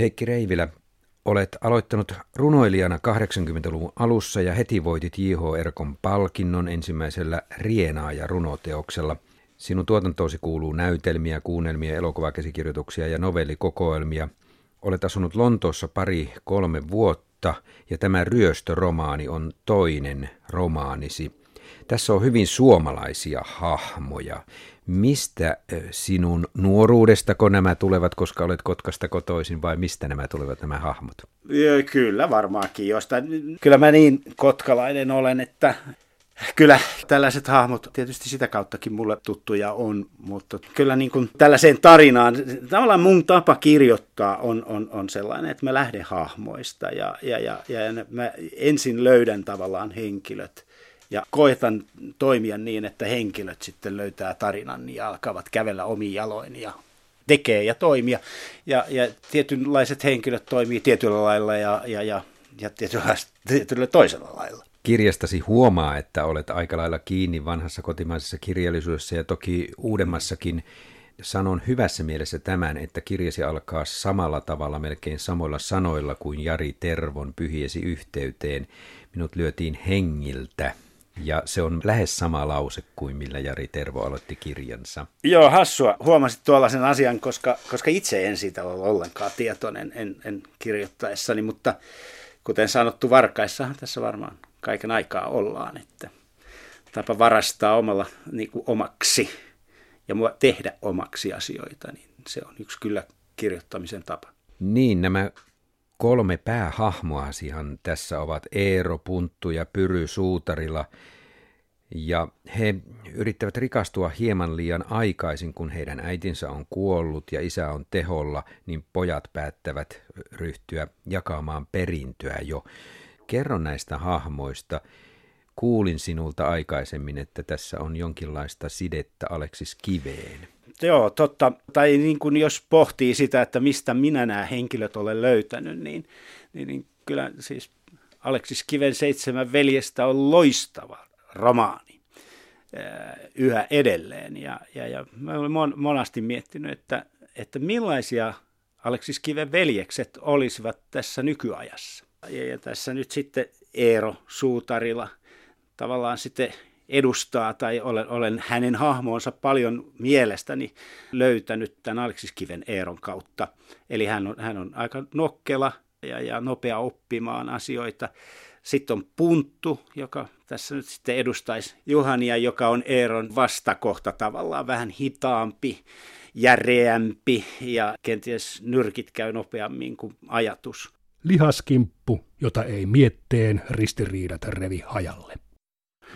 Heikki Reivilä, olet aloittanut runoilijana 80-luvun alussa ja heti voitit J.H. Erkon palkinnon ensimmäisellä Rienaaja-runoteoksella. Sinun tuotantoosi kuuluu näytelmiä, kuunnelmia, elokuvakäsikirjoituksia ja novellikokoelmia. Olet asunut Lontoossa 2-3 vuotta ja tämä Ryöstö-romaani on toinen romaanisi. Tässä on hyvin suomalaisia hahmoja. Mistä sinun nuoruudestako nämä tulevat, koska olet Kotkasta kotoisin, vai mistä nämä tulevat nämä hahmot? Kyllä varmaankin jostain. Kyllä mä niin kotkalainen olen, että kyllä tällaiset hahmot tietysti sitä kauttakin mulle tuttuja on, mutta kyllä niin kuin tällaiseen tarinaan, tavallaan mun tapa kirjoittaa on sellainen, että mä lähden hahmoista ja mä ensin löydän tavallaan henkilöt. Ja koetan toimia niin, että henkilöt sitten löytää tarinan ja alkavat kävellä omiin jaloin ja tekee ja toimia. Ja tietynlaiset henkilöt toimii tietyllä lailla ja tietyllä toisella lailla. Kirjastasi huomaa, että olet aika lailla kiinni vanhassa kotimaisessa kirjallisuudessa ja toki uudemmassakin. Sanon hyvässä mielessä tämän, että kirjasi alkaa samalla tavalla melkein samoilla sanoilla kuin Jari Tervon Pyhiesi yhteyteen. Minut lyötiin hengiltä. Ja se on lähes sama lause kuin millä Jari Tervo aloitti kirjansa. Joo, hassua. Huomasit tuollaisen asian, koska itse en siitä ole ollenkaan tietoinen en kirjoittaessani, mutta kuten sanottu, varkaissahan tässä varmaan kaiken aikaa ollaan, että tapa varastaa omalla niin kuin omaksi ja tehdä omaksi asioita, niin se on yksi kyllä kirjoittamisen tapa. Niin, nämä 3 päähahmoasihan tässä ovat Eero, Punttu ja Pyry Suutarilla, ja he yrittävät rikastua hieman liian aikaisin, kun heidän äitinsä on kuollut ja isä on teholla, niin pojat päättävät ryhtyä jakamaan perintöä jo. Kerro näistä hahmoista. Kuulin sinulta aikaisemmin, että tässä on jonkinlaista sidettä Aleksis Kiveen. Joo, totta. Tai niin kuin jos pohtii sitä, että mistä minä nämä henkilöt olen löytänyt, niin kyllä siis Aleksis Kiven 7 veljestä on loistava romaani yhä edelleen. Ja mä olen monasti miettinyt, että millaisia Aleksis Kiven veljekset olisivat tässä nykyajassa. Ja tässä nyt sitten Eero Suutarilla tavallaan sitten edustaa, tai olen hänen hahmoonsa paljon mielestäni löytänyt tämän Aleksis Kiven Eeron kautta. Eli hän on aika nokkela ja nopea oppimaan asioita. Sitten on Punttu, joka tässä nyt sitten edustaisi Juhania, joka on Eeron vastakohta tavallaan, vähän hitaampi, järeämpi ja kenties nyrkit käy nopeammin kuin ajatus. Lihaskimppu, jota ei mietteen ristiriidat revi hajalle.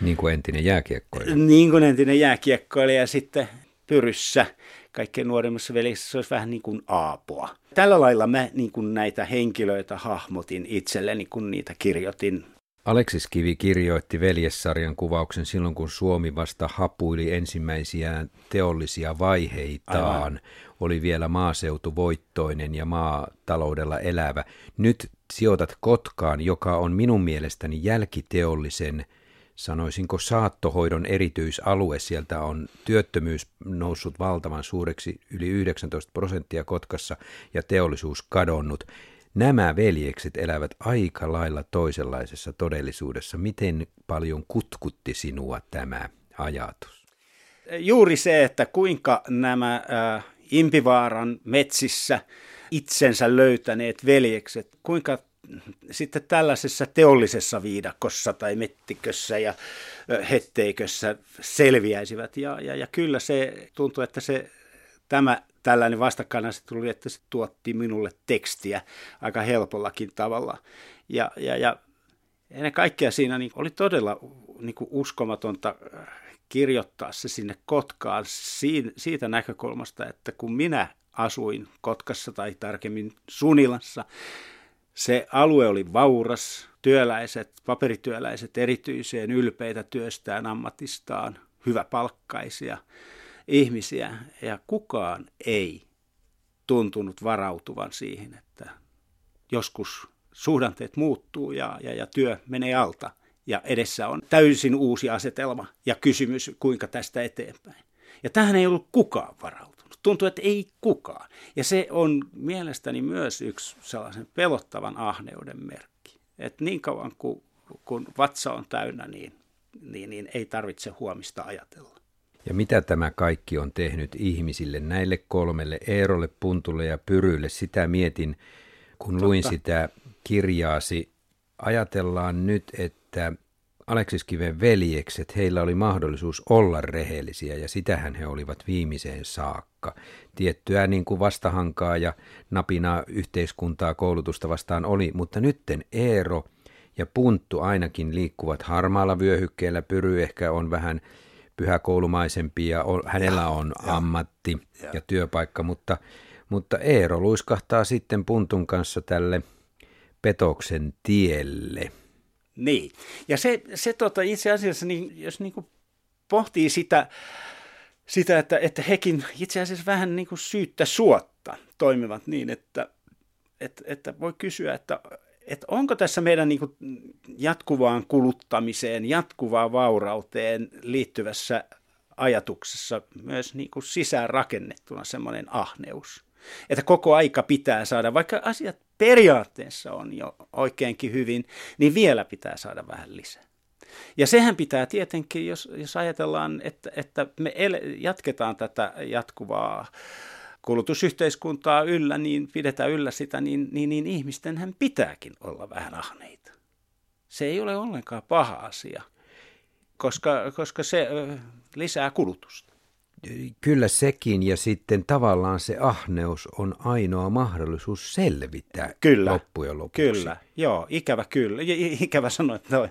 Niin kuin entinen jääkiekkoilija. Niin kuin entinen jääkiekkoilija, ja sitten Pyryssä kaikkein nuoremmassa velissä se olisi vähän niin kuin Aapoa. Tällä lailla mä niin kuin näitä henkilöitä hahmotin itselleni, kun niitä kirjoitin. Aleksis Kivi kirjoitti veljessarjan kuvauksen silloin, kun Suomi vasta hapuili ensimmäisiä teollisia vaiheitaan. Aivan. Oli vielä maaseutuvoittoinen ja maataloudella elävä. Nyt sijoitat Kotkaan, joka on minun mielestäni jälkiteollisen, sanoisinko, saattohoidon erityisalue. Sieltä on työttömyys noussut valtavan suureksi, yli 19% Kotkassa, ja teollisuus kadonnut. Nämä veljekset elävät aika lailla toisenlaisessa todellisuudessa. Miten paljon kutkutti sinua tämä ajatus? Juuri se, että kuinka nämä Impivaaran metsissä itsensä löytäneet veljekset, kuinka sitten tällaisessa teollisessa viidakossa tai mettikössä ja hetteikössä selviäisivät. Ja kyllä se tuntuu, että tällainen vastakkainasettelu tuli, että se tuotti minulle tekstiä aika helpollakin tavalla. Ja ennen kaikkea siinä niin oli todella niin kuin uskomatonta kirjoittaa se sinne Kotkaan siitä näkökulmasta, että kun minä asuin Kotkassa tai tarkemmin Sunilassa, se alue oli vauras, paperityöläiset erityiseen ylpeitä työstään, ammatistaan, hyväpalkkaisia ihmisiä. Ja kukaan ei tuntunut varautuvan siihen, että joskus suhdanteet muuttuu ja työ menee alta. Ja edessä on täysin uusi asetelma ja kysymys, kuinka tästä eteenpäin. Ja tähän ei ollut kukaan varautunut. Tuntuu, että ei kukaan. Ja se on mielestäni myös yksi sellaisen pelottavan ahneuden merkki. Että niin kauan kun vatsa on täynnä, niin ei tarvitse huomista ajatella. Ja mitä tämä kaikki on tehnyt ihmisille, näille kolmelle, Eerolle, Puntulle ja Pyrylle, sitä mietin, kun luin sitä kirjaasi. Ajatellaan nyt, että Aleksis Kiven veljekset, heillä oli mahdollisuus olla rehellisiä ja sitähän he olivat viimeiseen saakka. Tiettyä niin kuin vastahankaa ja napinaa yhteiskuntaa koulutusta vastaan oli, mutta nytten Eero ja Punttu ainakin liikkuvat harmaalla vyöhykkeellä. Pyry ehkä on vähän pyhäkoulumaisempi ja hänellä on ammatti ja työpaikka, mutta Eero luiskahtaa sitten Puntun kanssa tälle petoksen tielle. Niin, ja se itse asiassa, niin jos niin kuin pohtii sitä että hekin itse asiassa vähän niin kuin syyttä suotta toimivat niin, että voi kysyä, että onko tässä meidän niin kuin jatkuvaan kuluttamiseen, jatkuvaan vaurauteen liittyvässä ajatuksessa myös niin kuin sisään rakennettuna semmoinen ahneus, että koko aika pitää saada, vaikka asiat periaatteessa on jo oikeinkin hyvin, niin vielä pitää saada vähän lisää. Ja sehän pitää tietenkin, jos ajatellaan, että me jatketaan tätä jatkuvaa kulutusyhteiskuntaa yllä, niin pidetään yllä sitä, niin ihmistenhän pitääkin olla vähän ahneita. Se ei ole ollenkaan paha asia, koska se lisää kulutusta. Kyllä sekin, ja sitten tavallaan se ahneus on ainoa mahdollisuus selvitä loppujen lopuksi. Kyllä, joo, ikävä sanoa, että no,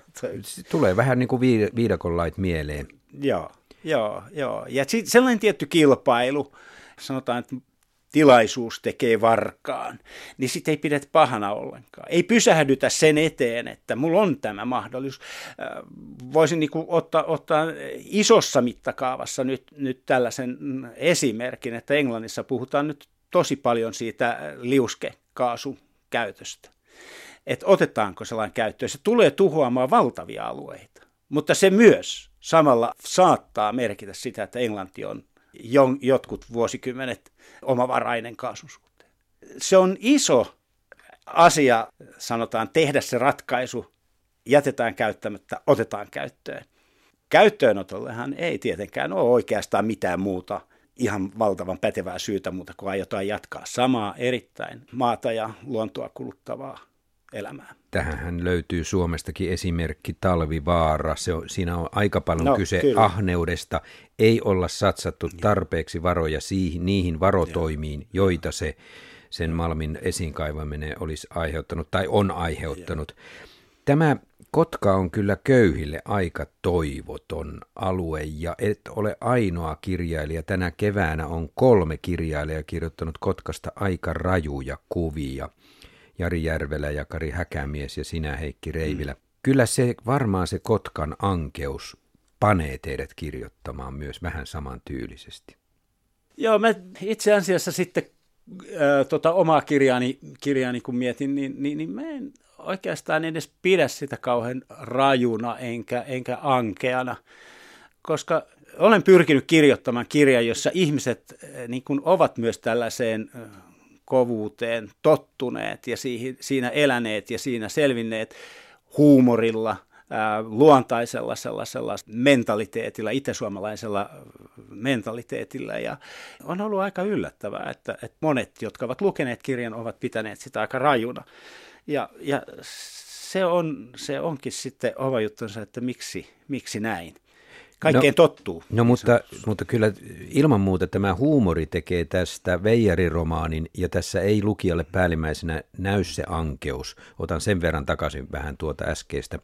tulee vähän niin kuin viidakon lait mieleen. Joo. Ja sitten sellainen tietty kilpailu, sanotaan, että tilaisuus tekee varkaan, niin sitten ei pidetä pahana ollenkaan. Ei pysähdytä sen eteen, että mulla on tämä mahdollisuus. Voisin niin kuin ottaa isossa mittakaavassa nyt tällaisen esimerkin, että Englannissa puhutaan nyt tosi paljon siitä liuskekaasukäytöstä. Että otetaanko sellainen käyttöön. Se tulee tuhoamaan valtavia alueita, mutta se myös samalla saattaa merkitä sitä, että Englanti on jotkut vuosikymmenet omavarainen kaasun suhteen. Se on iso asia, sanotaan, tehdä se ratkaisu, jätetään käyttämättä, otetaan käyttöön. Käyttöönotollehan ei tietenkään ole oikeastaan mitään muuta, ihan valtavan pätevää syytä muuta, kun aiotaan jatkaa samaa erittäin maata ja luontoa kuluttavaa elämää. Tähän löytyy Suomestakin esimerkki Talvivaara. Siinä on aika paljon kyse kyllä ahneudesta. Ei olla satsattu tarpeeksi varoja niihin varotoimiin, joita sen malmin esiin kaivaminen olisi aiheuttanut tai on aiheuttanut. Tämä Kotka on kyllä köyhille aika toivoton alue ja et ole ainoa kirjailija. Tänä keväänä on 3 kirjailijaa kirjoittanut Kotkasta aika rajuja kuvia. Jari Järvelä ja Kari Häkämies ja sinä, Heikki Reivilä. Kyllä se varmaan se Kotkan ankeus panee teidät kirjoittamaan myös vähän samantyylisesti. Joo, mä itse asiassa sitten omaa kirjaani kun mietin, niin mä en oikeastaan edes pidä sitä kauhean rajuna enkä ankeana, koska olen pyrkinyt kirjoittamaan kirjan, jossa ihmiset niin kuin ovat myös tällaiseen kovuuteen tottuneet ja siinä eläneet ja siinä selvinneet huumorilla, luontaisella sellaisella mentaliteetillä, itäsuomalaisella mentaliteetillä. Ja on ollut aika yllättävää, että monet, jotka ovat lukeneet kirjan, ovat pitäneet sitä aika rajuna. Ja se onkin sitten oma juttunsa, että miksi näin. Kaikkeen tottuu. No mutta kyllä ilman muuta tämä huumori tekee tästä veijariromaanin, ja tässä ei lukijalle päällimmäisenä näy se ankeus. Otan sen verran takaisin vähän tuota äskeistä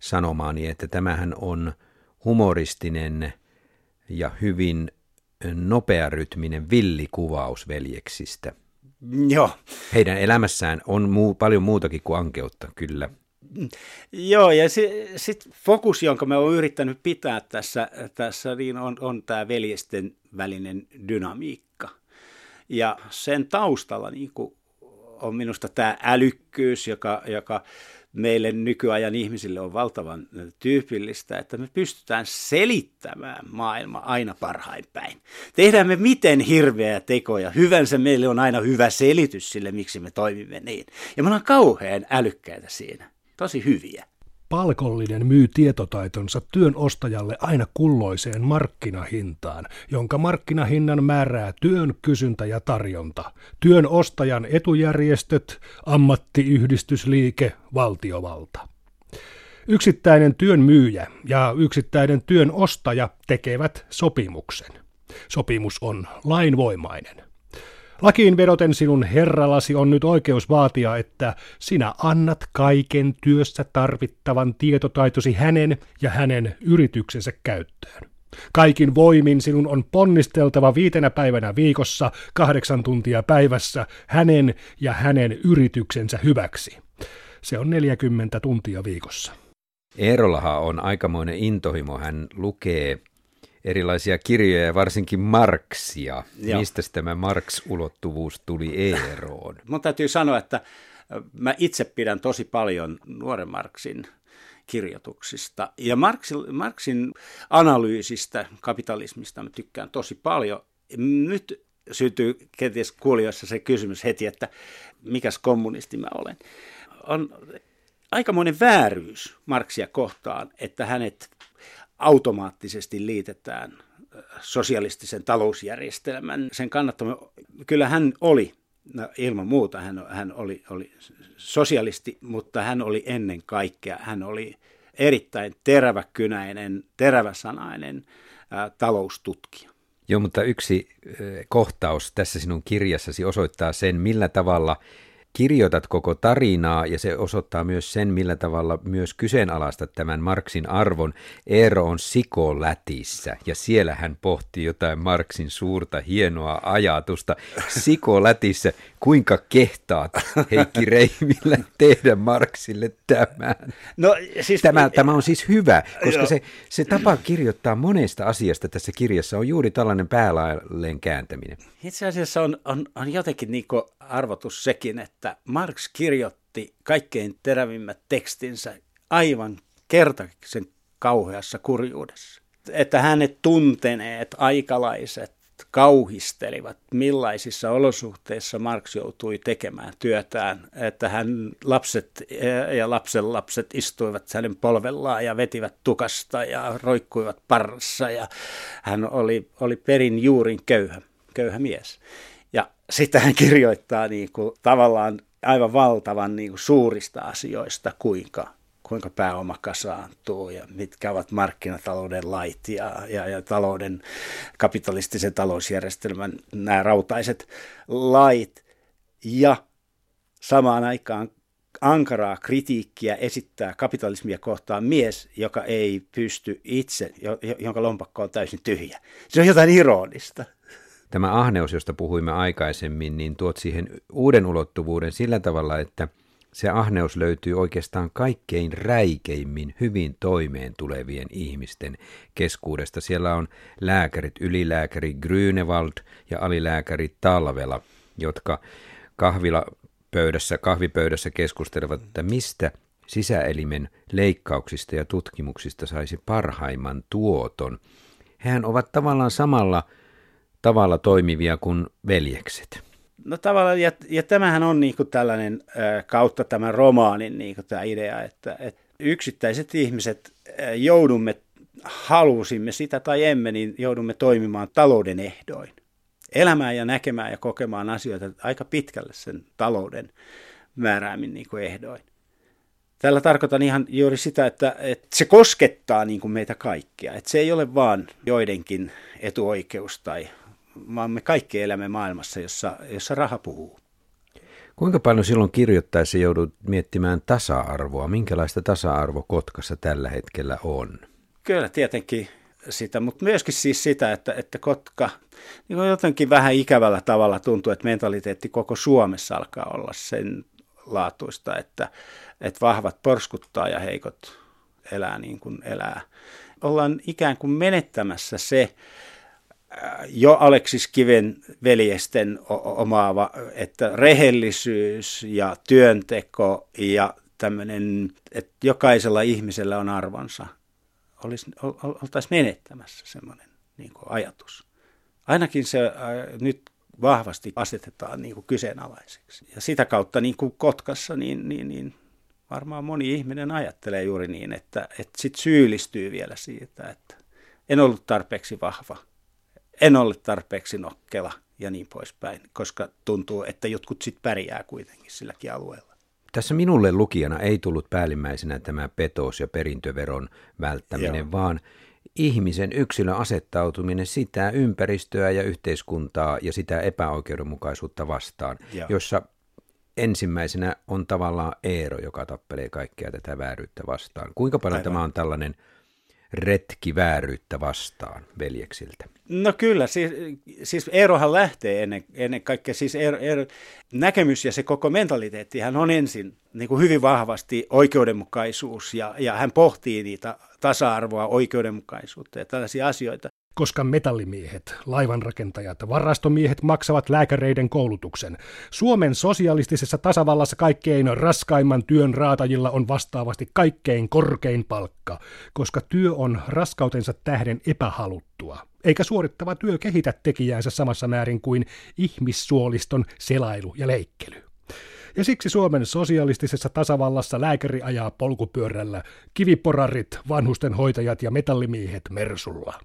sanomaani, että tämähän on humoristinen ja hyvin nopearytminen villikuvaus veljeksistä. Joo. Heidän elämässään on paljon muutakin kuin ankeutta, kyllä. Joo, ja sitten fokus, jonka mä oon yrittänyt pitää tässä niin on tämä veljesten välinen dynamiikka. Ja sen taustalla niin on minusta tämä älykkyys, joka meille nykyajan ihmisille on valtavan tyypillistä, että me pystytään selittämään maailma aina parhain päin. Tehdään me miten hirveä tekoja, hyvänsä meille on aina hyvä selitys sille, miksi me toimimme niin. Ja me ollaan kauhean älykkäitä siinä, tosi hyviä. Palkollinen myy tietotaitonsa työn ostajalle aina kulloiseen markkinahintaan, jonka markkinahinnan määrää työn kysyntä ja tarjonta. Työn ostajan etujärjestöt, ammattiyhdistysliike, valtiovalta. Yksittäinen työn myyjä ja yksittäinen työn ostaja tekevät sopimuksen. Sopimus on lainvoimainen. Lakiin vedoten sinun herralasi on nyt oikeus vaatia, että sinä annat kaiken työssä tarvittavan tietotaitosi hänen ja hänen yrityksensä käyttöön. Kaikin voimin sinun on ponnisteltava 5 päivänä viikossa 8 tuntia päivässä hänen ja hänen yrityksensä hyväksi. Se on 40 tuntia viikossa. Eerolahan on aikamoinen intohimo. Hän lukee erilaisia kirjoja, varsinkin Marxia. Joo. Mistä tämä Marx-ulottuvuus tuli Eeroon? Mun täytyy sanoa, että mä itse pidän tosi paljon nuoren Marxin kirjoituksista. Ja Marxin analyysistä, kapitalismista mä tykkään tosi paljon. Nyt syntyy kenties kuulijoissa se kysymys heti, että mikäs kommunisti mä olen. On aikamoinen vääryys Marxia kohtaan, että hänet automaattisesti liitetään sosialistisen talousjärjestelmän sen kannattamaan. Kyllä hän oli, ilman muuta hän oli sosialisti, mutta hän oli ennen kaikkea, hän oli erittäin teräväkynäinen, teräväsanainen taloustutkija. Joo, mutta yksi kohtaus tässä sinun kirjassasi osoittaa sen, millä tavalla kirjoitat koko tarinaa, ja se osoittaa myös sen, millä tavalla myös kyseenalaistat tämän Marxin arvon. Eero on sikolätissä, ja siellä hän pohtii jotain Marxin suurta, hienoa ajatusta. Sikolätissä, kuinka kehtaat, Heikki Reivilä, tehdä Marxille tämän? No, siis, tämä on siis hyvä, koska se tapa kirjoittaa monesta asiasta tässä kirjassa on juuri tällainen päälaelleen kääntäminen. Itse asiassa on jotenkin niin kuin arvotus sekin, että Marx kirjoitti kaikkein terävimmät tekstinsä aivan kertaksen kauheassa kurjuudessa. Että hänet tunteneet aikalaiset kauhistelivat, millaisissa olosuhteissa Marx joutui tekemään työtään. Että hän lapset ja lapsenlapset istuivat hänen polvellaan ja vetivät tukasta ja roikkuivat parrassa. Ja hän oli perin juurin köyhä mies. Ja sitä hän kirjoittaa niin kuin tavallaan aivan valtavan niin kuin suurista asioista, kuinka pääoma kasaantuu ja mitkä ovat markkinatalouden lait ja talouden, kapitalistisen talousjärjestelmän nämä rautaiset lait. Ja samaan aikaan ankaraa kritiikkiä esittää kapitalismia kohtaan mies, joka ei pysty itse, jonka lompakko on täysin tyhjä. Se on jotain ironista. Tämä ahneus, josta puhuimme aikaisemmin, niin tuot siihen uuden ulottuvuuden sillä tavalla, että se ahneus löytyy oikeastaan kaikkein räikeimmin hyvin toimeen tulevien ihmisten keskuudesta. Siellä on lääkärit, ylilääkäri Grünewald ja alilääkäri Talvela, jotka kahvipöydässä keskustelevat, että mistä sisäelimen leikkauksista ja tutkimuksista saisi parhaimman tuoton. Hehän ovat tavallaan samalla tavalla toimivia kuin veljekset. No tavallaan, ja tämähän on niin kuin tällainen kautta tämän romaanin niin kuin tämä idea, että yksittäiset ihmiset joudumme, halusimme sitä tai emme, niin joudumme toimimaan talouden ehdoin. Elämään ja näkemään ja kokemaan asioita aika pitkälle sen talouden määräämin niin kuin ehdoin. Tällä tarkoitan ihan juuri sitä, että se koskettaa niin kuin meitä kaikkia. Että se ei ole vaan joidenkin etuoikeus tai vaan me kaikki elämme maailmassa, jossa raha puhuu. Kuinka paljon silloin kirjoittaessa joudut miettimään tasa-arvoa? Minkälaista tasa-arvo Kotkassa tällä hetkellä on? Kyllä tietenkin sitä, mutta myöskin siis sitä, että Kotka niin jotenkin vähän ikävällä tavalla tuntuu, että mentaliteetti koko Suomessa alkaa olla sen laatuista, että vahvat porskuttaa ja heikot elää niin kuin elää. Ollaan ikään kuin menettämässä se jo Aleksis Kiven veljesten omaava, että rehellisyys ja työnteko ja tämmöinen, että jokaisella ihmisellä on arvonsa, oltaisiin menettämässä semmoinen niin kuin ajatus. Ainakin se nyt vahvasti asetetaan niin kuin kyseenalaiseksi. Ja sitä kautta niin kuin Kotkassa niin varmaan moni ihminen ajattelee juuri niin, että sit syyllistyy vielä siitä, että en ollut tarpeeksi vahva, en ollut tarpeeksi nokkela ja niin poispäin, koska tuntuu, että jotkut sit pärjää kuitenkin silläkin alueella. Tässä minulle lukijana ei tullut päällimmäisenä tämä petos- ja perintöveron välttäminen, joo, vaan ihmisen yksilön asettautuminen sitä ympäristöä ja yhteiskuntaa ja sitä epäoikeudenmukaisuutta vastaan, joo, jossa ensimmäisenä on tavallaan Eero, joka tappelee kaikkea tätä vääryyttä vastaan. Kuinka paljon, aivan, tämä on tällainen retki vääryyttä vastaan veljeksiltä? No kyllä, siis Eerohan lähtee ennen kaikkea, siis Eero, näkemys ja se koko mentaliteetti, hän on ensin niin kuin hyvin vahvasti oikeudenmukaisuus ja hän pohtii niitä tasa-arvoa, oikeudenmukaisuutta ja tällaisia asioita. Koska metallimiehet, laivanrakentajat, varastomiehet maksavat lääkäreiden koulutuksen. Suomen sosialistisessa tasavallassa kaikkein raskaimman työn raatajilla on vastaavasti kaikkein korkein palkka, koska työ on raskautensa tähden epähaluttua. Eikä suorittava työ kehitä tekijäänsä samassa määrin kuin ihmissuoliston selailu ja leikkely. Ja siksi Suomen sosialistisessa tasavallassa lääkäri ajaa polkupyörällä, kiviporarit, vanhustenhoitajat ja metallimiehet mersulla.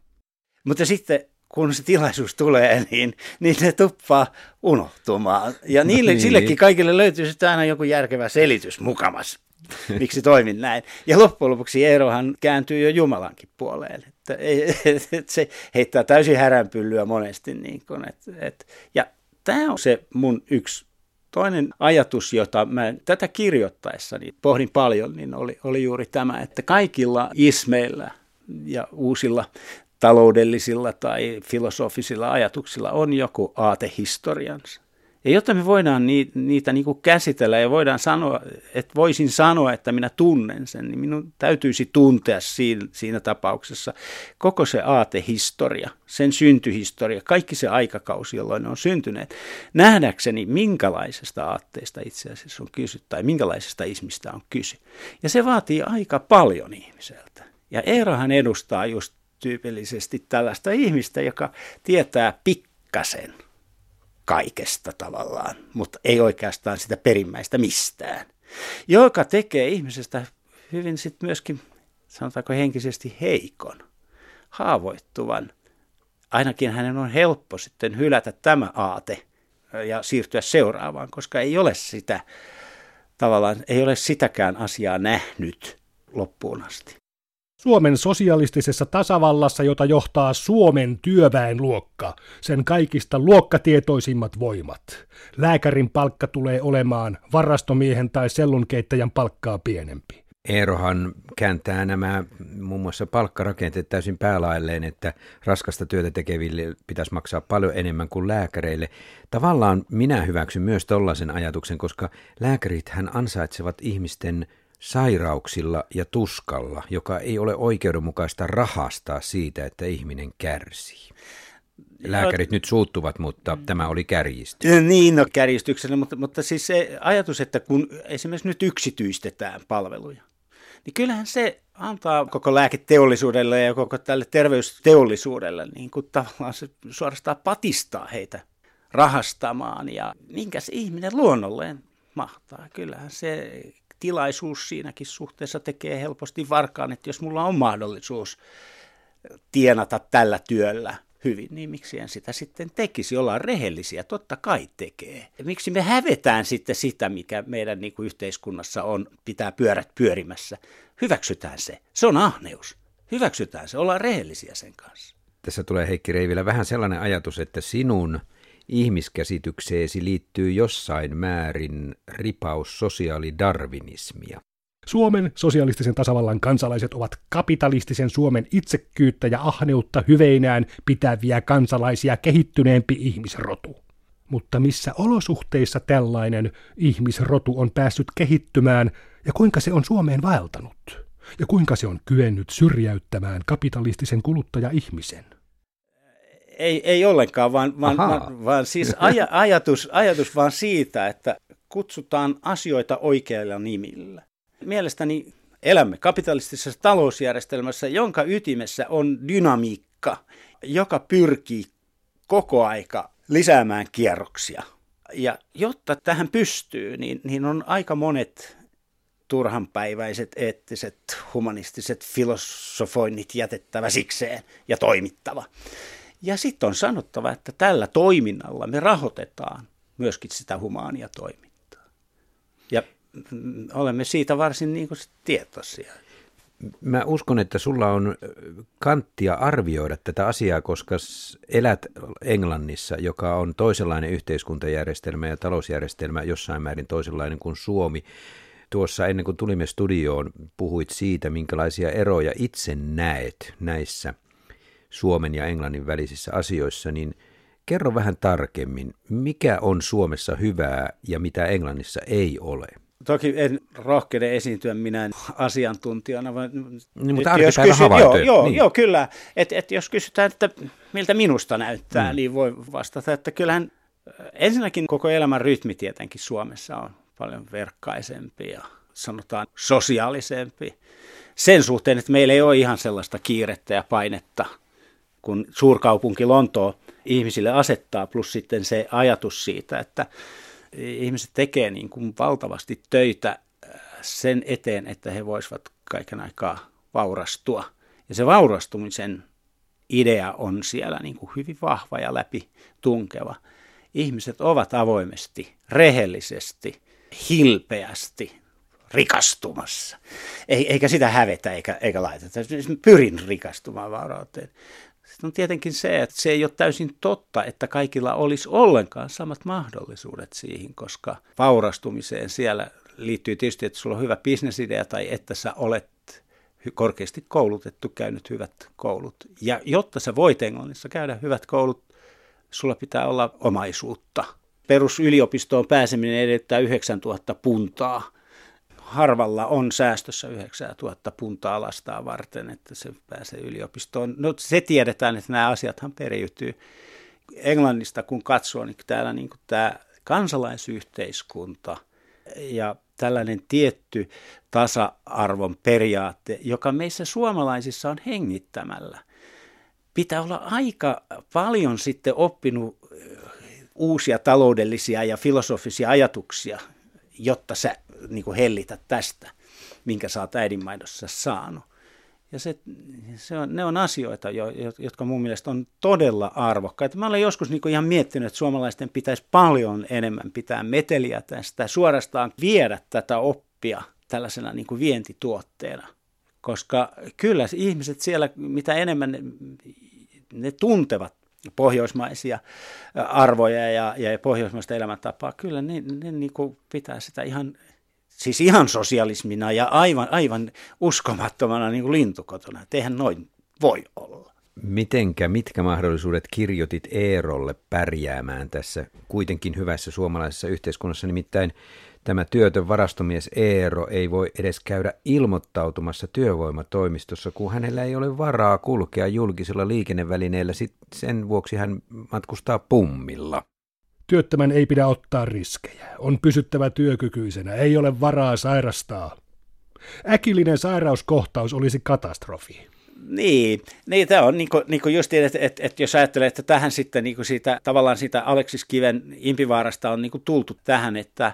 Mutta sitten, kun se tilaisuus tulee, niin ne tuppaa unohtumaan. Ja niille, sillekin kaikille löytyy sitten aina joku järkevä selitys mukamas, miksi toimin näin. Ja loppujen lopuksi Eerohan kääntyy jo Jumalankin puoleen. Et se heittää täysin häränpyllyä monesti. Niin kun, ja tämä on se mun yksi toinen ajatus, jota mä tätä kirjoittaessani pohdin paljon, niin oli juuri tämä, että kaikilla ismeillä ja uusilla taloudellisilla tai filosofisilla ajatuksilla on joku aatehistoriansa. Ja jotta me voidaan niitä niin kuin käsitellä ja voidaan sanoa, että voisin sanoa, että minä tunnen sen, niin minun täytyisi tuntea siinä tapauksessa koko se aatehistoria, sen syntyhistoria, kaikki se aikakausi, jolloin ne on syntyneet, nähdäkseni minkälaisesta aatteesta itse asiassa on kyse tai minkälaisesta ihmistä on kyse. Ja se vaatii aika paljon ihmiseltä. Ja Eerohan edustaa just tyypillisesti tällaista ihmistä, joka tietää pikkasen kaikesta tavallaan, mutta ei oikeastaan sitä perimmäistä mistään, joka tekee ihmisestä hyvin sitten myöskin, sanotaanko henkisesti heikon, haavoittuvan. Ainakin hänen on helppo sitten hylätä tämä aate ja siirtyä seuraavaan, koska ei ole sitä tavallaan, ei ole sitäkään asiaa nähnyt loppuun asti. Suomen sosialistisessa tasavallassa, jota johtaa Suomen työväenluokka, sen kaikista luokkatietoisimmat voimat. Lääkärin palkka tulee olemaan varastomiehen tai sellunkeittäjän palkkaa pienempi. Eerohan kääntää nämä muun muassa palkkarakenteet täysin päälailleen, että raskasta työtä tekeville pitäisi maksaa paljon enemmän kuin lääkäreille. Tavallaan minä hyväksyn myös tollaisen ajatuksen, koska lääkärithän ansaitsevat ihmisten sairauksilla ja tuskalla, joka ei ole oikeudenmukaista rahastaa siitä, että ihminen kärsii. Lääkärit nyt suuttuvat, mutta tämä oli kärjistys. Niin, no kärjistyksenä, mutta siis se ajatus, että kun esimerkiksi nyt yksityistetään palveluja, niin kyllähän se antaa koko lääketeollisuudelle ja koko tälle terveysteollisuudelle, niin kuin tavallaan se suorastaan patistaa heitä rahastamaan ja minkäs ihminen luonnolleen mahtaa. Kyllähän se tilaisuus siinäkin suhteessa tekee helposti varkaan, että jos mulla on mahdollisuus tienata tällä työllä hyvin, niin miksi en sitä sitten tekisi? Ollaan rehellisiä, totta kai tekee. Ja miksi me hävetään sitten sitä, mikä meidän niin kuin yhteiskunnassa on, pitää pyörät pyörimässä? Hyväksytään se. Se on ahneus. Hyväksytään se. Ollaan rehellisiä sen kanssa. Tässä tulee, Heikki Reivilä, vähän sellainen ajatus, että sinun ihmiskäsitykseesi liittyy jossain määrin ripaus sosiaalidarwinismia. Suomen sosialistisen tasavallan kansalaiset ovat kapitalistisen Suomen itsekkyyttä ja ahneutta hyveinään pitäviä kansalaisia kehittyneempi ihmisrotu. Mutta missä olosuhteissa tällainen ihmisrotu on päässyt kehittymään ja kuinka se on Suomeen vaeltanut? Ja kuinka se on kyennyt syrjäyttämään kapitalistisen kuluttaja-ihmisen? Ei ollenkaan, vaan siis ajatus vaan siitä, että kutsutaan asioita oikeilla nimillä. Mielestäni elämme kapitalistisessa talousjärjestelmässä, jonka ytimessä on dynamiikka, joka pyrkii koko aika lisäämään kierroksia. Ja jotta tähän pystyy, niin on aika monet turhanpäiväiset, eettiset, humanistiset filosofoinnit jätettävä sikseen ja toimittava. Ja sitten on sanottava, että tällä toiminnalla me rahoitetaan myöskin sitä humaania toimintaa. Ja olemme siitä varsin niin kuin tietoisia. Mä uskon, että sulla on kanttia arvioida tätä asiaa, koska elät Englannissa, joka on toisenlainen yhteiskuntajärjestelmä ja talousjärjestelmä, jossain määrin toisenlainen kuin Suomi. Tuossa ennen kuin tulimme studioon, puhuit siitä, minkälaisia eroja itse näet näissä Suomen ja Englannin välisissä asioissa, niin kerro vähän tarkemmin, mikä on Suomessa hyvää ja mitä Englannissa ei ole? Toki en rohkene esiintyä minä asiantuntijana, vaan niin, mutta jos kysytään, kyllä, että jos kysytään, että miltä minusta näyttää, niin voi vastata, että kyllähän ensinnäkin koko elämän rytmi tietenkin Suomessa on paljon verkkaisempi ja sanotaan sosiaalisempi sen suhteen, että meillä ei ole ihan sellaista kiirettä ja painetta, kun suurkaupunki Lontoo ihmisille asettaa, plus sitten se ajatus siitä, että ihmiset tekee niin kuin valtavasti töitä sen eteen, että he voisivat kaiken aikaa vaurastua. Ja se vaurastumisen idea on siellä niin kuin hyvin vahva ja läpitunkeva. Ihmiset ovat avoimesti, rehellisesti, hilpeästi rikastumassa. Eikä sitä hävetä eikä laiteta. Pyrin rikastumaan vaurauteen. Sitten on tietenkin se, että se ei ole täysin totta, että kaikilla olisi ollenkaan samat mahdollisuudet siihen, koska vaurastumiseen siellä liittyy tietysti, että sulla on hyvä bisnesidea tai että sä olet korkeasti koulutettu, käynyt hyvät koulut. Ja jotta sä voit Englannissa käydä hyvät koulut, sulla pitää olla omaisuutta. Perusyliopistoon pääseminen edellyttää 9000 puntaa. Harvalla on säästössä 9000 puntaa lastaa varten, että se pääsee yliopistoon. No se tiedetään, että nämä asiathan periytyy. Englannista kun katsoo, niin täällä niin tämä kansalaisyhteiskunta ja tällainen tietty tasa-arvon periaate, joka meissä suomalaisissa on hengittämällä. Pitää olla aika paljon sitten oppinut uusia taloudellisia ja filosofisia ajatuksia, jotta sä niin kuin hellitä tästä, minkä sä oot äidinmaidossa saanut. Ja ne on asioita, jotka mun mielestä on todella arvokkaita. Mä olen joskus niin kuin ihan miettinyt, että suomalaisten pitäisi paljon enemmän pitää meteliä tästä, suorastaan viedä tätä oppia tällaisena niin kuin vientituotteena. Koska kyllä ihmiset siellä, mitä enemmän ne tuntevat pohjoismaisia arvoja ja pohjoismaista elämäntapaa, kyllä ne niin kuin pitää sitä ihan, siis ihan sosialismina ja aivan uskomattomana niin kuin lintukotona. Et eihän noin voi olla. Mitkä mahdollisuudet kirjoitit Eerolle pärjäämään tässä kuitenkin hyvässä suomalaisessa yhteiskunnassa? Nimittäin tämä työtön varastomies Eero ei voi edes käydä ilmoittautumassa työvoimatoimistossa, kun hänellä ei ole varaa kulkea julkisella liikennevälineellä. Sen vuoksi hän matkustaa pummilla. Työttömän ei pidä ottaa riskejä. On pysyttävä työkykyisenä. Ei ole varaa sairastaa. Äkillinen sairauskohtaus olisi katastrofi. Niin, tämä on niin kuin just, että jos ajattelee, että tähän sitten niin kuin siitä, tavallaan siitä Aleksis Kiven Impivaarasta on niin kuin tultu tähän, että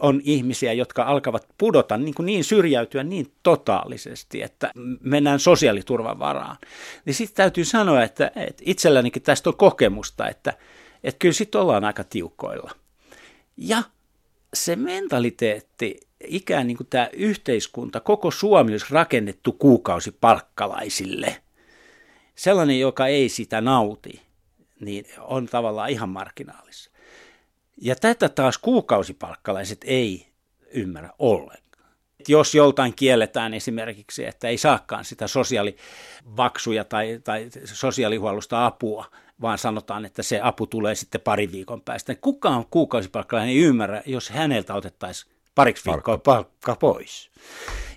on ihmisiä, jotka alkavat pudota, niin syrjäytyä niin totaalisesti, että mennään sosiaaliturvan varaan. Niin sitten täytyy sanoa, että itsellänikin tästä on kokemusta, että kyllä sitten ollaan aika tiukoilla. Ja se mentaliteetti, ikään niin kuin tämä yhteiskunta, koko Suomi olisi rakennettu kuukausipalkkalaisille. Sellainen, joka ei sitä nauti, niin on tavallaan ihan marginaalissa. Ja tätä taas kuukausipalkkalaiset ei ymmärrä ollenkaan. Jos joltain kielletään esimerkiksi, että ei saakaan sitä sosiaalivaksuja tai sosiaalihuollosta apua, vaan sanotaan, että se apu tulee sitten pari viikon päästä. Kukaan kuukausipalkkalainen ei ymmärrä, jos häneltä otettaisiin pariksi viikkoa palkka pois.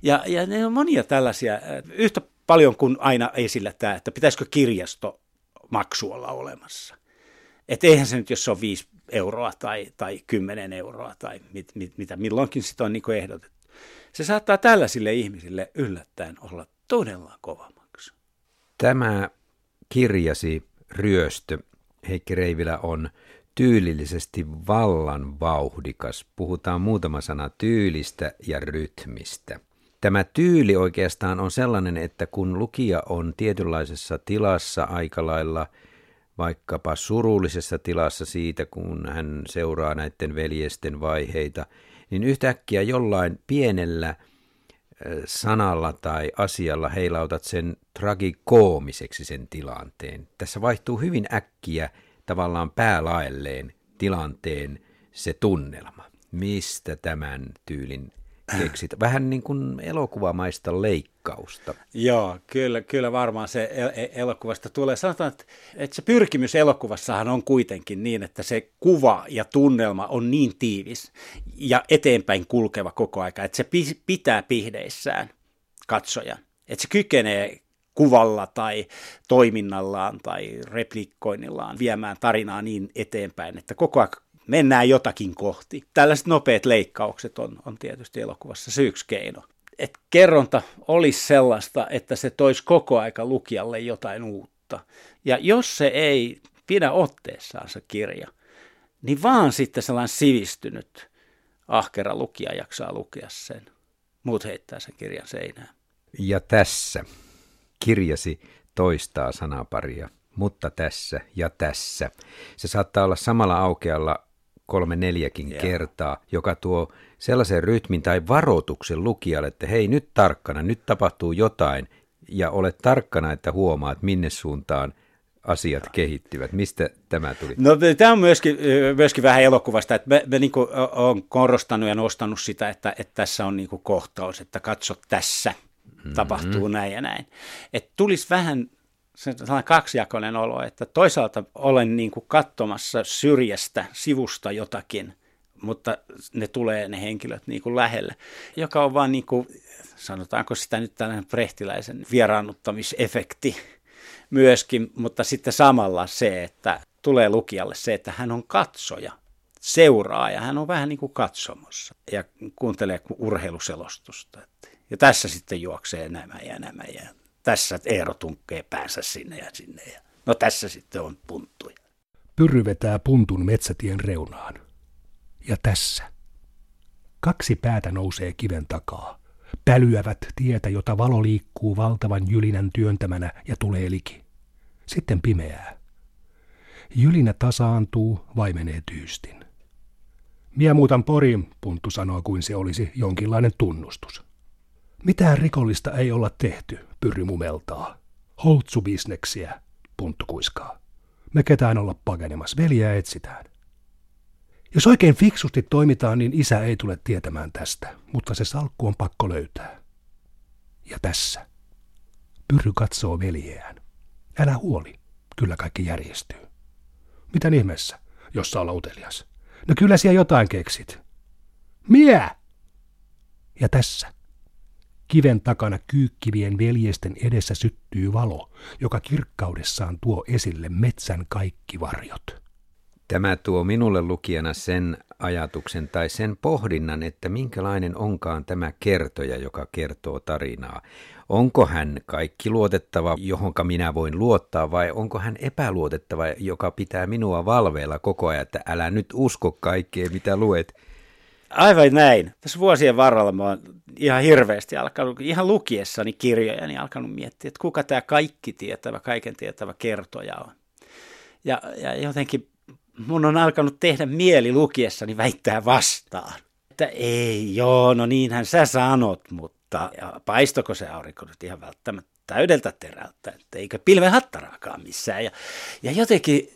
Ja ne on monia tällaisia, yhtä paljon kuin aina esillä tämä, että pitäisikö kirjasto maksuolla olemassa. Että eihän se nyt, jos se on 5 euroa tai 10 euroa tai mitä milloinkin sitä on niin kuin ehdotettu. Se saattaa tällaisille ihmisille yllättäen olla todella kova maksu. Tämä kirjasi Ryöstö, Heikki Reivilä, on tyylillisesti vallan vauhdikas. Puhutaan muutama sana tyylistä ja rytmistä. Tämä tyyli oikeastaan on sellainen, että kun lukija on tietynlaisessa tilassa aika lailla, vaikkapa surullisessa tilassa siitä, kun hän seuraa näiden veljesten vaiheita, niin yhtäkkiä jollain pienellä sanalla tai asialla heilautat sen tragikoomiseksi sen tilanteen. Tässä vaihtuu hyvin äkkiä tavallaan päälaelleen tilanteen se tunnelma. Mistä tämän tyylin keksit? Vähän niin kuin elokuvamaista leikkausta. Joo, kyllä varmaan se elokuvasta tulee. Sanotaan, että se pyrkimys elokuvassahan on kuitenkin niin, että se kuva ja tunnelma on niin tiivis ja eteenpäin kulkeva koko aika, että se pitää pihdeissään katsojan, että se kykenee kuvalla tai toiminnallaan tai replikoinnillaan viemään tarinaa niin eteenpäin, että koko ajan mennään jotakin kohti. Tällaiset nopeat leikkaukset on tietysti elokuvassa se yksi keino. Et kerronta olisi sellaista, että se toisi koko aika lukijalle jotain uutta. Ja jos se ei pidä otteessaan se kirja, niin vaan sitten sellainen sivistynyt ahkera lukija jaksaa lukea sen. Muut heittää sen kirjan seinään. Ja tässä kirjasi toistaa sanaparia, mutta tässä ja tässä. Se saattaa olla samalla aukealla 3-4kin kertaa, joka tuo sellaisen rytmin tai varoituksen lukijalle, että hei, nyt tarkkana, nyt tapahtuu jotain, ja olet tarkkana, että huomaat, minne suuntaan asiat kehittyvät. Mistä tämä tuli? No, tämä on myöskin vähän elokuvasta, että mä niin kuin olen korostanut ja nostanut sitä, että tässä on niin kuin kohtaus, että katso tässä, tapahtuu näin ja näin. Että tulisi vähän sellainen kaksijakoinen olo, että toisaalta olen niin kuin katsomassa syrjästä, sivusta jotakin, mutta ne tulee ne henkilöt niin kuin lähelle, joka on vaan niin kuin, sanotaanko sitä nyt tällainen brehtiläisen vieraannuttamisefekti myöskin, mutta sitten samalla se, että tulee lukijalle se, että hän on katsoja, seuraaja, hän on vähän niin kuin katsomossa ja kuuntelee urheiluselostusta. Ja tässä sitten juoksee nämä ja tässä Eero tunkkee päänsä sinne ja sinne. No tässä sitten on punttuja. Pyry vetää puntun metsätien reunaan. Ja tässä. 2 päätä nousee kiven takaa. Pälyävät tietä, jota valo liikkuu valtavan jylinän työntämänä ja tulee liki. Sitten pimeää. Jylinä tasaantuu vai menee tyystin. Mie muutan Poriin, Punttu sanoo, kuin se olisi jonkinlainen tunnustus. Mitään rikollista ei olla tehty, Pyry mumeltaa. Holtsubisneksiä, Punttu kuiskaa. Me ketään olla pakenemas, veljeä etsitään. Jos oikein fiksusti toimitaan, niin isä ei tule tietämään tästä, mutta se salkku on pakko löytää. Ja tässä. Pyry katsoo veljeään. Älä huoli, kyllä kaikki järjestyy. Mitä ihmeessä, jos saa olla utelias? No kyllä siellä jotain keksit. Mie! Ja tässä. Kiven takana kyykkivien veljesten edessä syttyy valo, joka kirkkaudessaan tuo esille metsän kaikki varjot. Tämä tuo minulle lukijana sen ajatuksen tai sen pohdinnan, että minkälainen onkaan tämä kertoja, joka kertoo tarinaa. Onko hän kaikki luotettava, johonka minä voin luottaa, vai onko hän epäluotettava, joka pitää minua valveilla koko ajan, että älä nyt usko kaikkea, mitä luet. Aivan näin. Tässä vuosien varrella mä oon ihan hirveästi alkanut, ihan lukiessani kirjoja, niin alkanut miettiä, että kuka tämä kaikki tietävä, kaiken tietävä kertoja on. Ja jotenkin mun on alkanut tehdä mieli lukiessani väittää vastaan. Että ei, joo, no niinhän sä sanot, mutta paistoko se aurinko nyt ihan välttämättä täydeltä terältä, että eikö pilven hattaraakaan missään. Ja jotenkin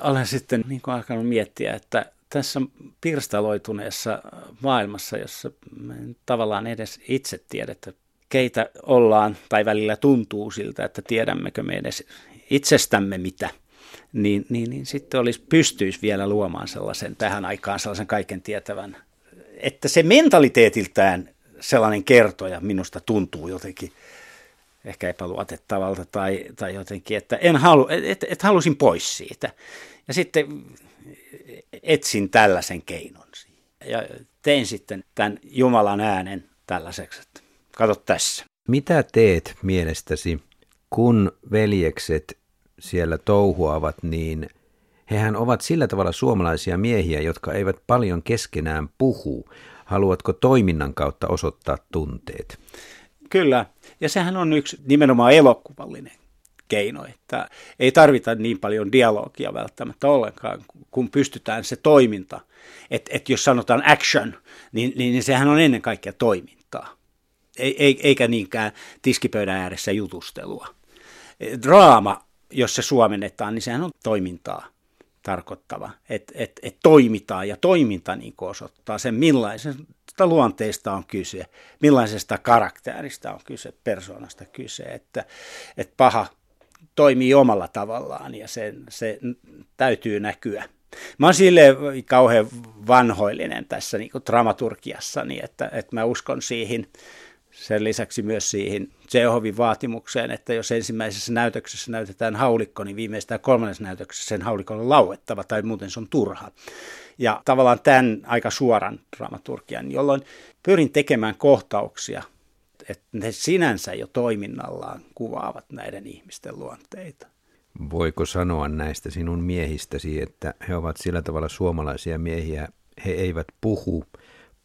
olen sitten niin kuin alkanut miettiä, että tässä pirstaloituneessa maailmassa, jossa me tavallaan edes itse tiedetään, keitä ollaan, tai välillä tuntuu siltä, että tiedämmekö me edes itsestämme mitä, niin sitten pystyisi vielä luomaan sellaisen tähän aikaan sellaisen kaiken tietävän, että se mentaliteetiltään sellainen kertoja minusta tuntuu jotenkin ehkä epäluotettavalta tai jotenkin, että halusin pois siitä. Ja sitten etsin tällaisen keinon siihen. Ja tein sitten tämän Jumalan äänen tällaiseksi, että kato tässä. Mitä teet mielestäsi, kun veljekset siellä touhuavat, niin hehän ovat sillä tavalla suomalaisia miehiä, jotka eivät paljon keskenään puhu. Haluatko toiminnan kautta osoittaa tunteet? Kyllä, ja sehän on yksi nimenomaan elokuvallinen keino, että ei tarvita niin paljon dialogia välttämättä ollenkaan, kun pystytään se toiminta. Että jos sanotaan action, niin sehän on ennen kaikkea toimintaa, eikä niinkään tiskipöydän ääressä jutustelua. Draama, jos se suomennetaan, niin sehän on toimintaa tarkoittava, että toimitaan ja toiminta niin osoittaa sen, millaisesta luonteesta on kyse, millaisesta karakterista on kyse, persoonasta kyse, että paha toimii omalla tavallaan ja se täytyy näkyä. Mä oon silleen kauhean vanhoillinen tässä niin kuin dramaturgiassani, että mä uskon siihen, sen lisäksi myös siihen Tšehovin vaatimukseen, että jos ensimmäisessä näytöksessä näytetään haulikko, niin viimeistään kolmannessa näytöksessä sen haulikon on lauettava tai muuten se on turha. Ja tavallaan tämän aika suoran dramaturgian, jolloin pyrin tekemään kohtauksia, että ne sinänsä jo toiminnallaan kuvaavat näiden ihmisten luonteita. Voiko sanoa näistä sinun miehistäsi, että he ovat sillä tavalla suomalaisia miehiä, he eivät puhu,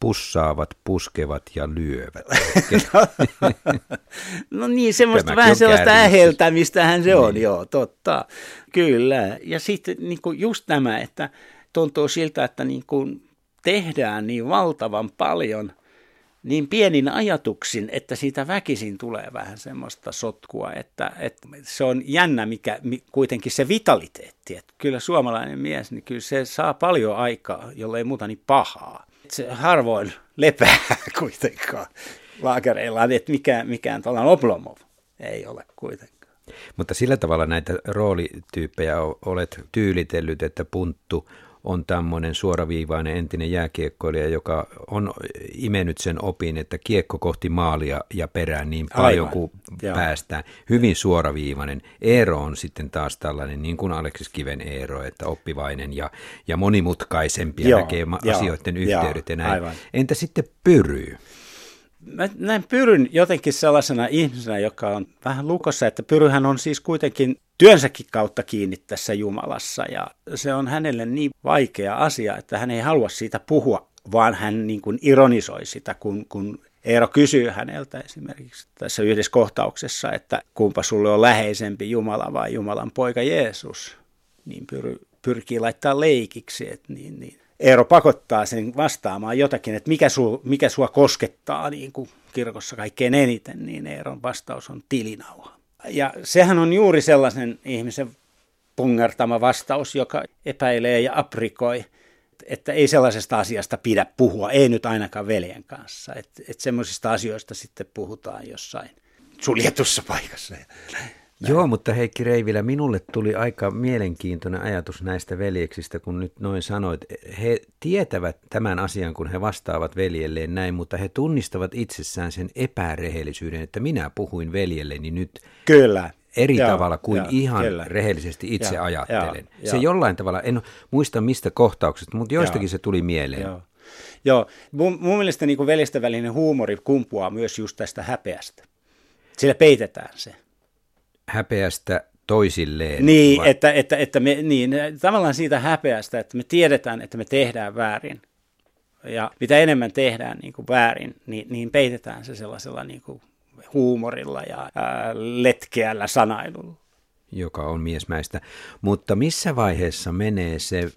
pussaavat, puskevat ja lyövät? No niin, semmoista vähän sellaista äheltämistähän se on, joo, totta, kyllä. Ja sitten niin kuin just nämä, että tuntuu siltä, että niin kuin tehdään niin valtavan paljon niin pienin ajatuksin, että siitä väkisin tulee vähän semmoista sotkua, että se on jännä, mikä kuitenkin se vitaliteetti, että kyllä suomalainen mies, niin kyllä se saa paljon aikaa, jollei muuta niin pahaa. Se harvoin lepää kuitenkaan laakereillaan, että mikään tuollainen Oblomov ei ole kuitenkaan. Mutta sillä tavalla näitä roolityyppejä olet tyylitellyt, että Punttu on tämmöinen suoraviivainen entinen jääkiekkoilija, joka on imennyt sen opin, että kiekko kohti maalia ja perään niin paljon kuin päästään. Hyvin suoraviivainen. Eero on sitten taas tällainen, niin kuin Aleksis Kiven Eero, että oppivainen ja monimutkaisempi ja näkee asioiden yhteydet ja näin. Aivan. Entä sitten Pyry? Mä näin Pyryn jotenkin sellaisena ihmisenä, joka on vähän lukossa, että Pyryhän on siis kuitenkin työnsäkin kautta kiinni tässä Jumalassa ja se on hänelle niin vaikea asia, että hän ei halua siitä puhua, vaan hän niin kuin ironisoi sitä, kun Eero kysyy häneltä esimerkiksi tässä yhdessä kohtauksessa, että kumpa sulle on läheisempi Jumala vai Jumalan poika Jeesus, niin Pyry pyrkii laittaa leikiksi, että niin. Eero pakottaa sen vastaamaan jotakin, että mikä sua koskettaa niin kuin kirkossa kaikkein eniten, niin Eeron vastaus on tilinauha. Ja sehän on juuri sellaisen ihmisen pungertama vastaus, joka epäilee ja aprikoi, että ei sellaisesta asiasta pidä puhua, ei nyt ainakaan veljen kanssa. Että semmoisista asioista sitten puhutaan jossain suljetussa paikassa. Joo, mutta Heikki Reivilä, minulle tuli aika mielenkiintoinen ajatus näistä veljeksistä, kun nyt noin sanoit. He tietävät tämän asian, kun he vastaavat veljelleen näin, mutta he tunnistavat itsessään sen epärehellisyyden, että minä puhuin veljelleni nyt kyllä eri tavalla kuin ihan kyllä rehellisesti itse ajattelen. Joo. Se jollain tavalla, en muista mistä kohtauksesta, mutta joistakin se tuli mieleen. Joo. Mun mielestä niin kuin veljesten välinen huumori kumpuaa myös just tästä häpeästä. Sillä peitetään se. Häpeästä toisilleen. Niin, että me, niin, tavallaan siitä häpeästä, että me tiedetään, että me tehdään väärin. Ja mitä enemmän tehdään niin kuin väärin, niin peitetään se sellaisella niin kuin huumorilla ja letkeällä sanailulla. Joka on miesmäistä. Mutta missä vaiheessa menee se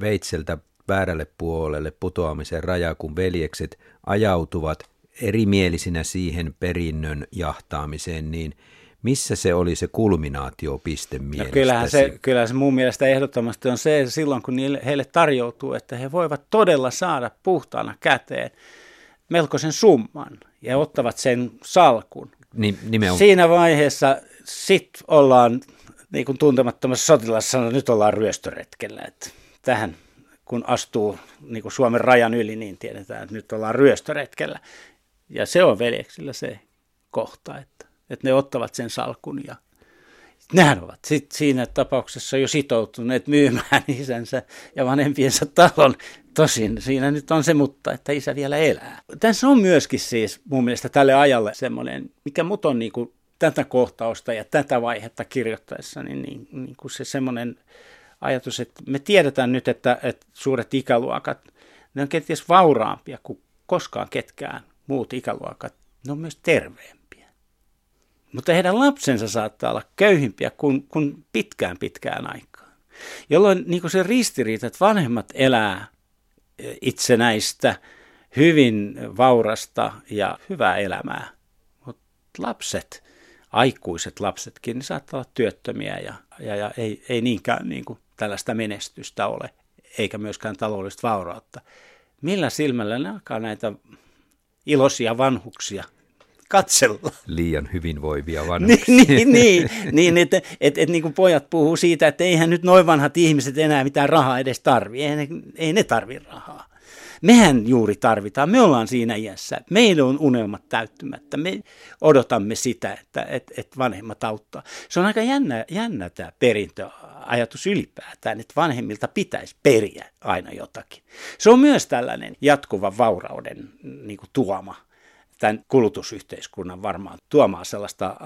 veitseltä väärälle puolelle putoamisen raja, kun veljekset ajautuvat erimielisinä siihen perinnön jahtaamiseen, niin missä se oli se kulminaatiopiste mielestäsi? No kyllähän se mun mielestä ehdottomasti on se silloin, kun heille tarjoutuu, että he voivat todella saada puhtaana käteen melkoisen summan ja ottavat sen salkun. Siinä vaiheessa sitten ollaan, niin kuin tuntemattomassa sotilassa sanoi, nyt ollaan ryöstöretkellä. Että tähän kun astuu niin kuin Suomen rajan yli, niin tiedetään, että nyt ollaan ryöstöretkellä. Ja se on veljeksillä se kohta, että että ne ottavat sen salkun ja nehän ovat siinä tapauksessa jo sitoutuneet myymään isänsä ja vanhempiensa talon. Tosin siinä nyt on se mutta, että isä vielä elää. Tässä on myöskin siis mun mielestä tälle ajalle semmoinen, mikä mut on niin kuin tätä kohtausta ja tätä vaihetta kirjoittaessa, niin kuin se semmoinen ajatus, että me tiedetään nyt, että suuret ikäluokat, ne on kenties vauraampia kuin koskaan ketkään muut ikäluokat, ne on myös terveempiä. Mutta heidän lapsensa saattaa olla köyhimpiä kuin pitkään aikaan. Jolloin niin kuin se ristiriita, että vanhemmat elää itsenäistä, hyvin vaurasta ja hyvää elämää. Mutta lapset, aikuiset lapsetkin, ne saattaa olla työttömiä ja ei niinkään niin kuin tällaista menestystä ole, eikä myöskään taloudellista vaurautta. Millä silmällä ne alkaa näitä iloisia vanhuksia katsella? Liian hyvinvoivia vanhuksia. niin että niin kuin pojat puhuu siitä, että eihän nyt noin vanhat ihmiset enää mitään rahaa edes tarvitse. Ei ne tarvitse rahaa. Mehän juuri tarvitaan. Me ollaan siinä iässä. Meillä on unelmat täyttymättä. Me odotamme sitä, että vanhemmat auttaa. Se on aika jännä tämä perintöajatus ylipäätään, että vanhemmilta pitäisi periä aina jotakin. Se on myös tällainen jatkuvan vaurauden niin kuin tuoma, tämän kulutusyhteiskunnan varmaan tuomaan sellaista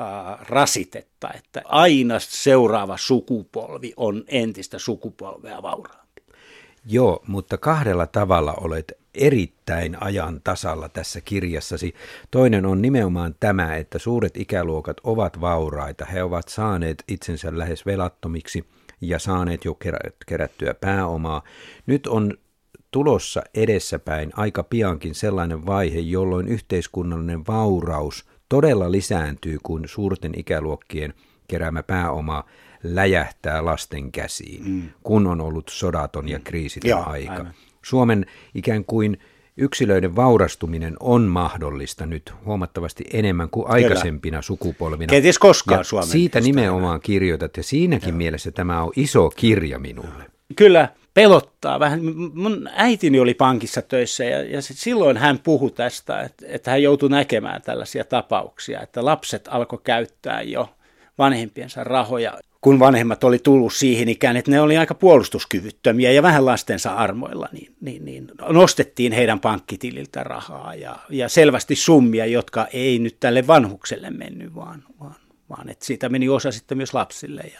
rasitetta, että aina seuraava sukupolvi on entistä sukupolvea vauraa. Joo, mutta kahdella tavalla olet erittäin ajan tasalla tässä kirjassasi. Toinen on nimenomaan tämä, että suuret ikäluokat ovat vauraita. He ovat saaneet itsensä lähes velattomiksi ja saaneet jo kerättyä pääomaa. Nyt on tulossa edessäpäin aika piankin sellainen vaihe, jolloin yhteiskunnallinen vauraus todella lisääntyy, kun suurten ikäluokkien keräämä pääoma läjähtää lasten käsiin, kun on ollut sodaton ja kriisitön aika. Aivan. Suomen ikään kuin yksilöiden vaurastuminen on mahdollista nyt huomattavasti enemmän kuin aikaisempina sukupolvina. Kenties koskaan Suomessa. Siitä nimenomaan kirjoitat ja siinäkin mielessä tämä on iso kirja minulle. Kyllä pelottaa vähän. Mun äitini oli pankissa töissä ja silloin hän puhui tästä, että hän joutui näkemään tällaisia tapauksia, että lapset alkoi käyttää jo vanhempiensa rahoja, kun vanhemmat oli tullut siihen ikään, että ne oli aika puolustuskyvyttömiä ja vähän lastensa armoilla, niin nostettiin heidän pankkitililtä rahaa ja selvästi summia, jotka ei nyt tälle vanhukselle mennyt, vaan että siitä meni osa sitten myös lapsille.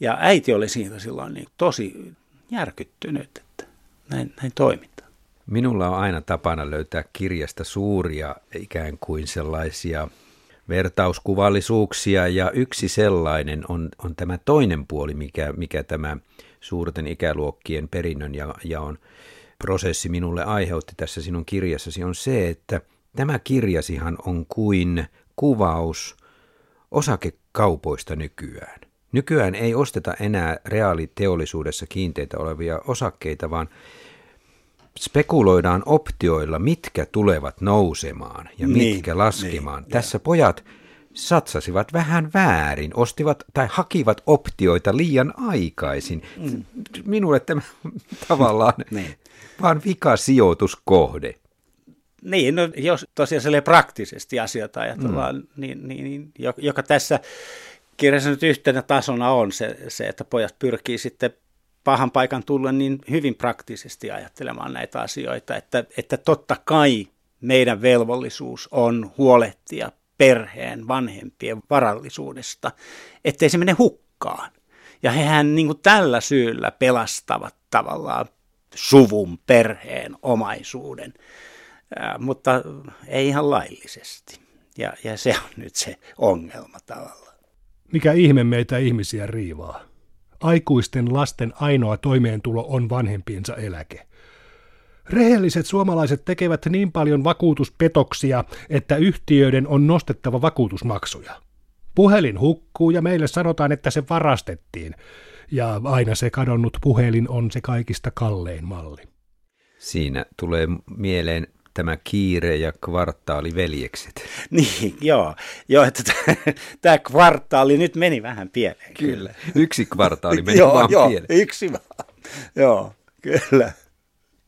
Ja äiti oli siitä silloin niin tosi järkyttynyt, että näin toimitaan. Minulla on aina tapana löytää kirjasta suuria ikään kuin sellaisia vertauskuvallisuuksia, ja yksi sellainen on tämä toinen puoli, mikä tämä suurten ikäluokkien perinnön jaon prosessi minulle aiheutti tässä sinun kirjassasi, on se, että tämä kirjasihan on kuin kuvaus osakekaupoista nykyään. Nykyään ei osteta enää reaaliteollisuudessa kiinteitä olevia osakkeita, vaan spekuloidaan optioilla, mitkä tulevat nousemaan ja mitkä laskemaan. Niin, tässä pojat satsasivat vähän väärin, ostivat tai hakivat optioita liian aikaisin. Minulle tämä tavallaan vaan vikasijoituskohde. Niin, no, jos tosiaan sellainen praktisesti asioita ajatellaan, niin, joka tässä kirjassa nyt yhtenä tasona on se, että pojat pyrkii sitten pahan paikan tullen niin hyvin praktisesti ajattelemaan näitä asioita, että totta kai meidän velvollisuus on huolehtia perheen vanhempien varallisuudesta, ettei se mene hukkaan. Ja hehän niin kuin tällä syyllä pelastavat tavallaan suvun, perheen, omaisuuden, mutta ei ihan laillisesti. Ja se on nyt se ongelma tavallaan. Mikä ihme meitä ihmisiä riivaa? Aikuisten lasten ainoa toimeentulo on vanhempiensa eläke. Rehelliset suomalaiset tekevät niin paljon vakuutuspetoksia, että yhtiöiden on nostettava vakuutusmaksuja. Puhelin hukkuu ja meille sanotaan, että se varastettiin. Ja aina se kadonnut puhelin on se kaikista kallein malli. Siinä tulee mieleen tämä kiire ja kvartaaliveljekset. Niin, joo että tämä kvartaali nyt meni vähän pieleen. Kyllä. Yksi kvartaali meni vaan pieleen. Joo, yksi vaan. Joo, kyllä.